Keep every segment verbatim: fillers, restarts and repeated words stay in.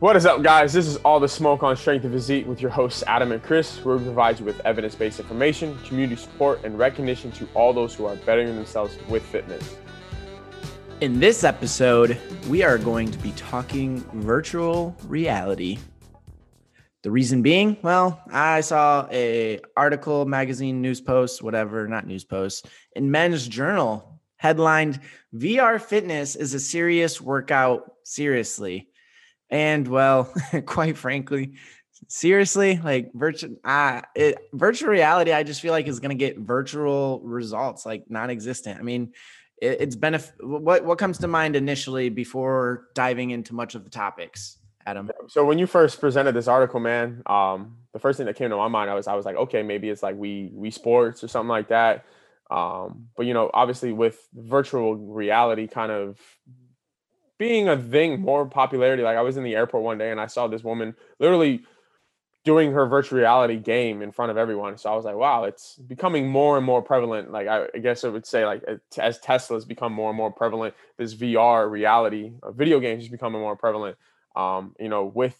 What is up, guys? This is All the Smoke on Strength and Physique with your hosts, Adam and Chris, where we provide you with evidence-based information, community support, and recognition to all those who are bettering themselves with fitness. In this episode, we are going to be talking virtual reality. The reason being, well, I saw a article, magazine, news post, whatever, not news post, in Men's Journal headlined, V R Fitness is a serious workout, seriously. And well, quite frankly, seriously, like virtual, uh, it, virtual reality, I just feel like is going to get virtual results, like non-existent. I mean, it, it's been, benef- what, what comes to mind initially before diving into much of the topics, Adam? So when you first presented this article, man, um, the first thing that came to my mind, I was, I was like, okay, maybe it's like we, we sports or something like that. Um, but you know, obviously with virtual reality kind of being a thing, more popularity. Like I was in the airport one day and I saw this woman literally doing her virtual reality game in front of everyone. So I was like, wow, it's becoming more and more prevalent. Like I, I guess I would say like as Tesla's become more and more prevalent, this V R reality, uh, video games is becoming more prevalent. Um, you know, with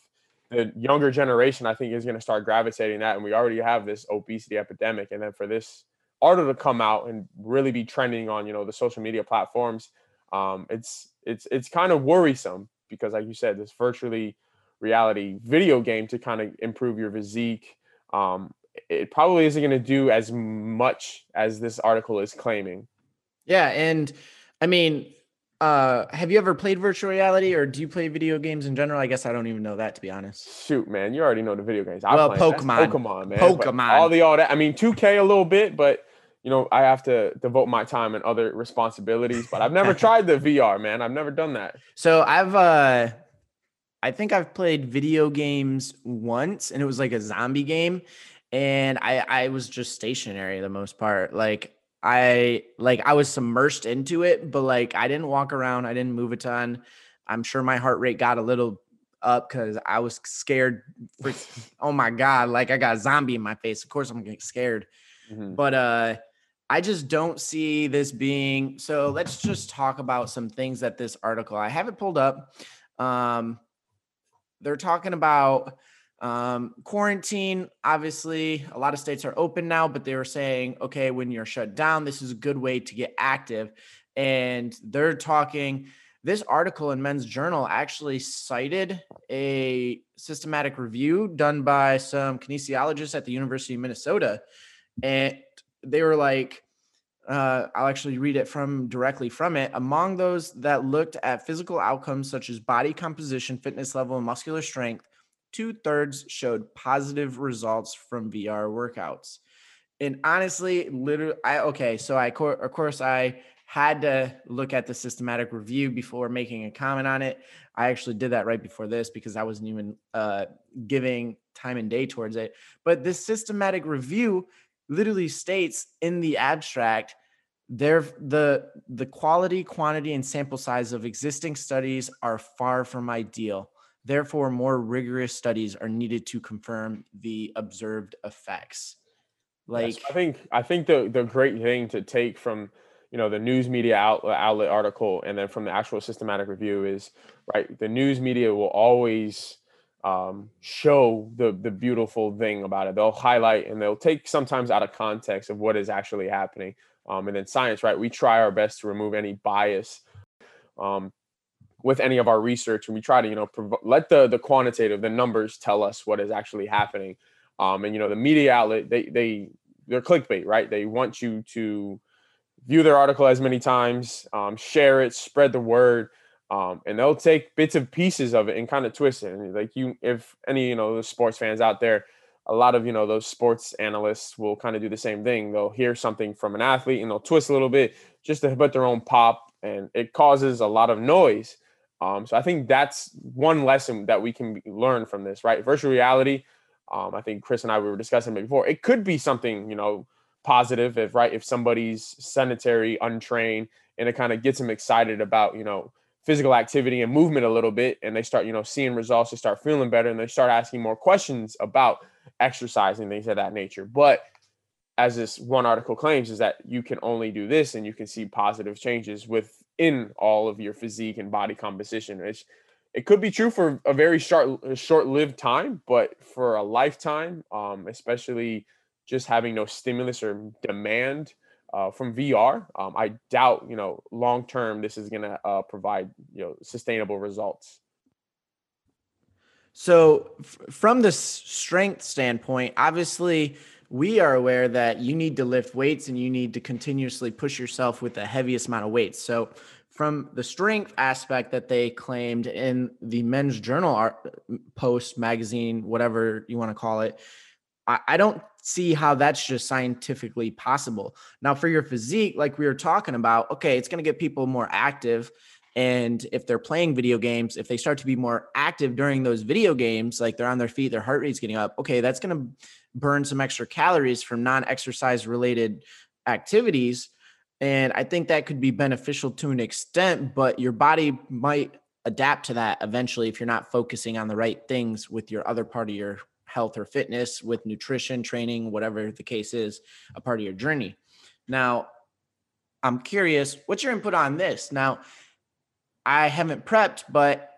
the younger generation, I think is going to start gravitating that. And we already have this obesity epidemic. And then for this article to come out and really be trending on, you know, the social media platforms, um, it's, It's it's kind of worrisome because, like you said, this virtually reality video game to kind of improve your physique, um, it probably isn't going to do as much as this article is claiming. Yeah, and I mean, uh, have you ever played virtual reality, or do you play video games in general? I guess I don't even know that, to be honest. Shoot, man, you already know the video games. I well, Pokemon, Pokemon, man, Pokemon, all the all that. I mean, two K a little bit, but. You know, I have to devote my time and other responsibilities, but I've never tried the V R, man. I've never done that. So I've, uh, I think I've played video games once and it was like a zombie game. And I, I was just stationary the most part. Like I, like I was submerged into it, but like, I didn't walk around. I didn't move a ton. I'm sure my heart rate got a little up because I was scared. For, oh my God. Like I got a zombie in my face. Of course I'm getting scared, mm-hmm. but, uh, I just don't see this being, so let's just talk about some things that this article, I have it pulled up. Um, they're talking about um, quarantine. Obviously, a lot of states are open now, but they were saying, okay, when you're shut down, this is a good way to get active. And they're talking, this article in Men's Journal actually cited a systematic review done by some kinesiologists at the University of Minnesota. And they were like, uh, I'll actually read it from directly from it. Among those that looked at physical outcomes such as body composition, fitness level, and muscular strength, two thirds showed positive results from V R workouts. And honestly, literally, I okay, so I of course I had to look at the systematic review before making a comment on it. I actually did that right before this because I wasn't even uh, giving time and day towards it. But this systematic review literally states in the abstract, there the the quality, quantity, and sample size of existing studies are far from ideal. Therefore, more rigorous studies are needed to confirm the observed effects. Like yes, I think I think the the great thing to take from you know the news media outlet, outlet article and then from the actual systematic review is right. The news media will always. Um, show the the beautiful thing about it. They'll highlight and they'll take sometimes out of context of what is actually happening. Um, and then science, right? We try our best to remove any bias um, with any of our research, and we try to you know prov- let the the quantitative, the numbers tell us what is actually happening. Um, and you know the media outlet, they they they're clickbait, right? They want you to view their article as many times, um, share it, spread the word. Um, and they'll take bits and pieces of it and kind of twist it. And like you, if any, you know, the sports fans out there, a lot of, you know, those sports analysts will kind of do the same thing. They'll hear something from an athlete and they'll twist a little bit just to put their own pop. And it causes a lot of noise. Um, so I think that's one lesson that we can learn from this, right? Virtual reality. Um, I think Chris and I, we were discussing it before. It could be something, you know, positive if, right. If somebody's sedentary, untrained, and it kind of gets them excited about, you know, physical activity and movement a little bit. And they start, you know, seeing results, they start feeling better and they start asking more questions about exercise and things of that nature. But as this one article claims is that you can only do this and you can see positive changes within all of your physique and body composition, which it could be true for a very short, short-lived time, but for a lifetime, um, especially just having no stimulus or demand uh, from V R, um, I doubt, you know, long-term this is going to uh, provide, you know, sustainable results. So f- from the strength standpoint, obviously we are aware that you need to lift weights and you need to continuously push yourself with the heaviest amount of weights. So from the strength aspect that they claimed in the Men's Journal art, post, magazine, whatever you want to call it, I, I don't see how that's just scientifically possible. Now, for your physique, like we were talking about, okay, it's going to get people more active. And if they're playing video games, if they start to be more active during those video games, like they're on their feet, their heart rate's getting up, okay, that's going to burn some extra calories from non-exercise related activities. And I think that could be beneficial to an extent, but your body might adapt to that eventually if you're not focusing on the right things with your other part of your health or fitness, with nutrition, training, whatever the case is, a part of your journey. Now, I'm curious, what's your input on this? Now, I haven't prepped, but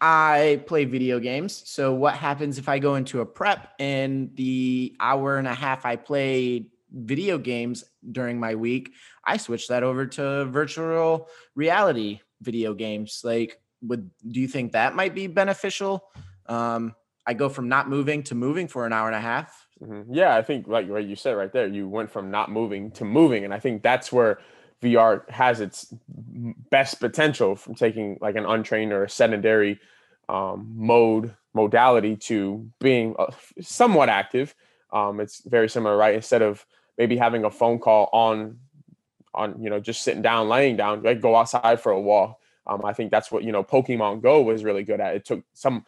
I play video games. So what happens if I go into a prep and the hour and a half I played video games during my week, I switched that over to virtual reality video games. Like, would, do you think that might be beneficial? Um, I go from not moving to moving for an hour and a half. Mm-hmm. Yeah, I think like what you said right there, you went from not moving to moving. And I think that's where V R has its best potential, from taking like an untrained or a sedentary um, mode modality to being uh, somewhat active. Um, it's very similar, right? Instead of maybe having a phone call on, on, you know, just sitting down, laying down, like go outside for a walk. Um, I think that's what, you know, Pokemon Go was really good at. It took some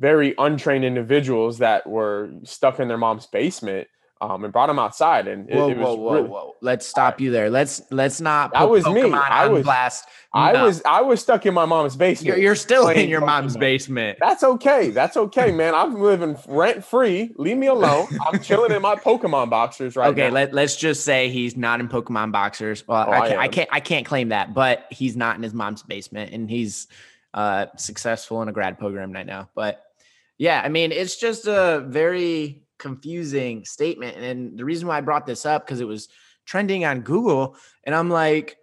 very untrained individuals that were stuck in their mom's basement um, and brought them outside. And it, whoa, it was whoa, whoa, really, whoa. Let's stop right. you there. Let's, let's not put that was Pokemon me. I on was, blast. No. I was, I was stuck in my mom's basement. You're, you're still in your Pokemon. mom's basement. That's okay. That's okay, man. I'm living rent free. Leave me alone. I'm chilling in my Pokemon boxers right okay, now. Okay. Let, let's just say he's not in Pokemon boxers. Well, oh, I, can't, I, I can't, I can't claim that, but he's not in his mom's basement, and he's uh, successful in a grad program right now. But yeah, I mean, it's just a very confusing statement. And the reason why I brought this up, because it was trending on Google, and I'm like,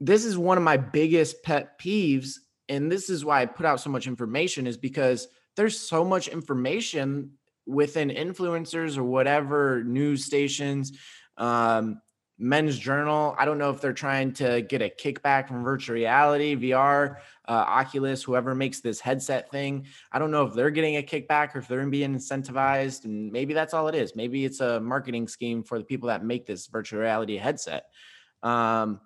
this is one of my biggest pet peeves. And this is why I put out so much information, is because there's so much information within influencers or whatever news stations, um, Men's Journal. I don't know if they're trying to get a kickback from virtual reality, V R, uh, Oculus, whoever makes this headset thing. I don't know if they're getting a kickback or if they're being incentivized. And maybe that's all it is. Maybe it's a marketing scheme for the people that make this virtual reality headset. Um,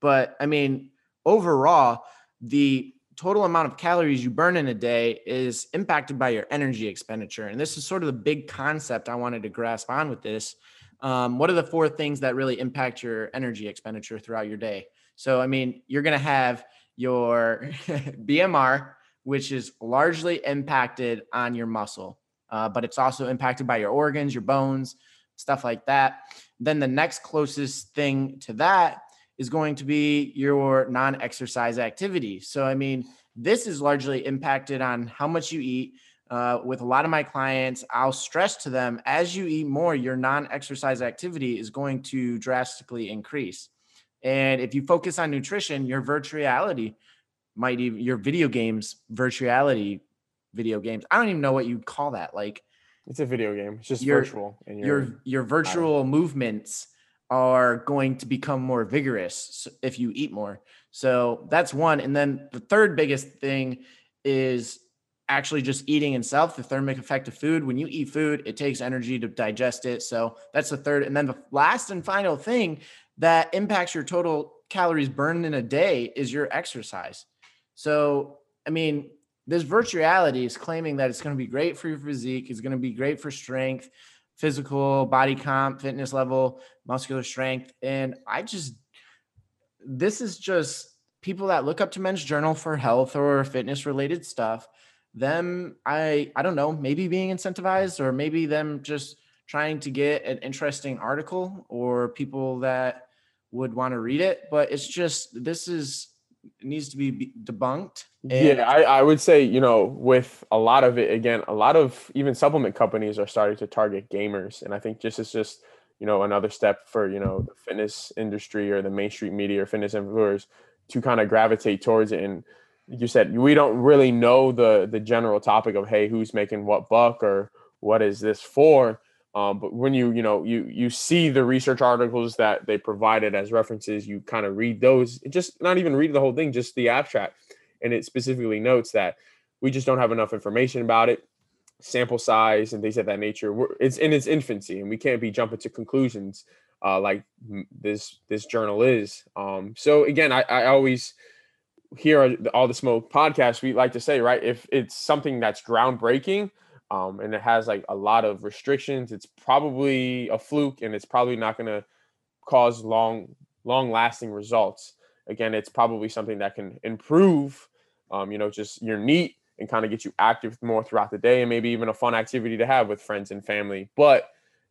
but I mean, overall, the total amount of calories you burn in a day is impacted by your energy expenditure. And this is sort of the big concept I wanted to grasp on with this. Um, what are the four things that really impact your energy expenditure throughout your day? So, I mean, you're going to have your B M R, which is largely impacted on your muscle, uh, but it's also impacted by your organs, your bones, stuff like that. Then the next closest thing to that is going to be your non-exercise activity. So, I mean, this is largely impacted on how much you eat. Uh, with a lot of my clients, I'll stress to them, as you eat more, your non-exercise activity is going to drastically increase. And if you focus on nutrition, your virtual reality might even, your video games, virtual reality video games, I don't even know what you'd call that. Like, it's a video game. It's just your, virtual. And your, your virtual movements are going to become more vigorous if you eat more. So that's one. And then the third biggest thing is actually just eating itself, the thermic effect of food. When you eat food, it takes energy to digest it. So that's the third. And then the last and final thing that impacts your total calories burned in a day is your exercise. So, I mean, this virtual reality is claiming that it's going to be great for your physique. It's going to be great for strength, physical, body comp, fitness level, muscular strength. And I just, this is just people that look up to Men's Journal for health or fitness related stuff. Them, I I don't know, maybe being incentivized, or maybe them just trying to get an interesting article or people that would want to read it. But it's just, this is needs to be debunked. And- yeah, I, I would say, you know, with a lot of it, again, a lot of even supplement companies are starting to target gamers. And I think just it's just, you know, another step for, you know, the fitness industry or the mainstream media or fitness influencers to kind of gravitate towards it. And like you said, we don't really know the the general topic of, hey, who's making what buck or what is this for? Um, but when you, you know, you, you see the research articles that they provided as references, you kind of read those, just not even read the whole thing, just the abstract. And it specifically notes that we just don't have enough information about it, sample size and things of that nature. We're, it's in its infancy and we can't be jumping to conclusions uh, like this, this journal is. Um, so again, I, I always hear all the smoke podcasts. We like to say, right, if it's something that's groundbreaking, Um, and it has like a lot of restrictions, it's probably a fluke and it's probably not going to cause long, long lasting results. Again, it's probably something that can improve, um, you know, just your neat and kind of get you active more throughout the day and maybe even a fun activity to have with friends and family. But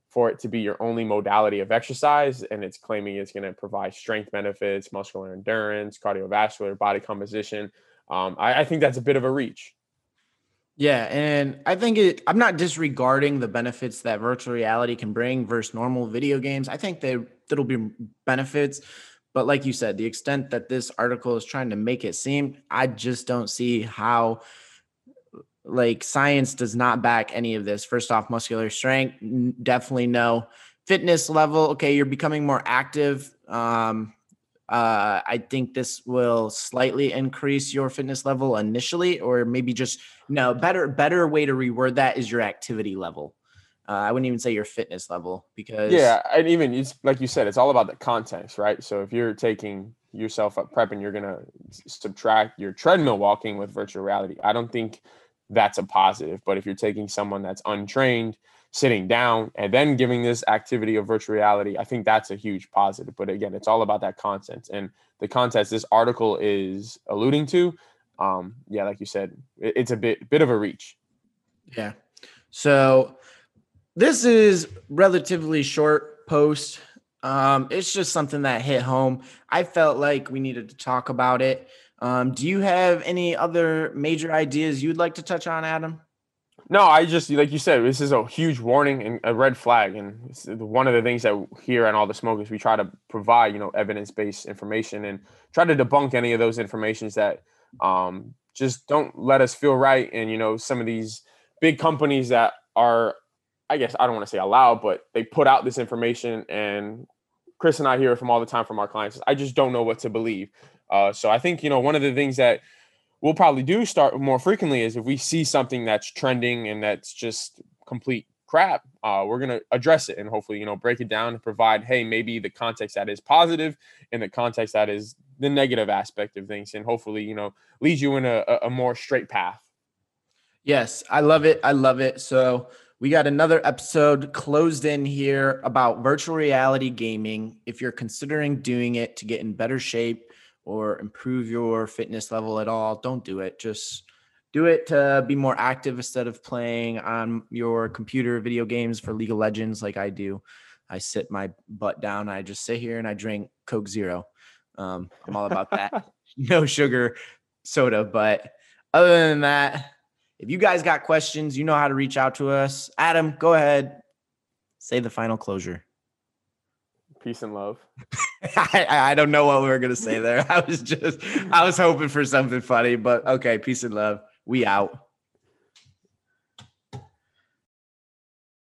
for it to be your only modality of exercise and it's claiming it's going to provide strength benefits, muscular endurance, cardiovascular, body composition, um, I, I think that's a bit of a reach. Yeah. And I think it, I'm not disregarding the benefits that virtual reality can bring versus normal video games. I think they, there'll be benefits, but like you said, the extent that this article is trying to make it seem, I just don't see how, like, science does not back any of this. First off, muscular strength, definitely no. Fitness level, okay, you're becoming more active. Um, uh, I think this will slightly increase your fitness level initially, or maybe just no better, better way to reword that is your activity level. Uh, I wouldn't even say your fitness level because yeah. And even it's like you said, it's all about the context, right? So if you're taking yourself up prep and you're going to subtract your treadmill walking with virtual reality, I don't think that's a positive, but if you're taking someone that's untrained sitting down and then giving this activity of virtual reality, I think that's a huge positive. But again, it's all about that content and the context this article is alluding to. Um, yeah, like you said, it's a bit bit of a reach. Yeah. So this is relatively short post. Um, it's just something that hit home. I felt like we needed to talk about it. Um, do you have any other major ideas you'd like to touch on, Adam? No, I just, like you said, this is a huge warning and a red flag. And it's one of the things that here and all the smoke is we try to provide, you know, evidence-based information and try to debunk any of those informations that um, just don't let us feel right. And, you know, some of these big companies that are, I guess, I don't want to say allowed, but they put out this information. And Chris and I hear it from all the time from our clients. I just don't know what to believe. Uh, so I think, you know, one of the things that we'll probably do start more frequently is if we see something that's trending and that's just complete crap, uh, we're going to address it and hopefully, you know, break it down and provide, hey, maybe the context that is positive and the context that is the negative aspect of things. And hopefully, you know, lead you in a, a more straight path. Yes, I love it. I love it. So we got another episode closed in here about virtual reality gaming. If you're considering doing it to get in better shape, or improve your fitness level at all, don't do it. Just do it to be more active instead of playing on your computer video games for League of Legends like I do. I sit my butt down. I just sit here and I drink Coke Zero. Um, I'm all about that. No sugar soda. But other than that, if you guys got questions, you know how to reach out to us. Adam, go ahead. Say the final closure. Peace and love. I, I don't know what we were going to say there. I was just, I was hoping for something funny, but okay. Peace and love. We out.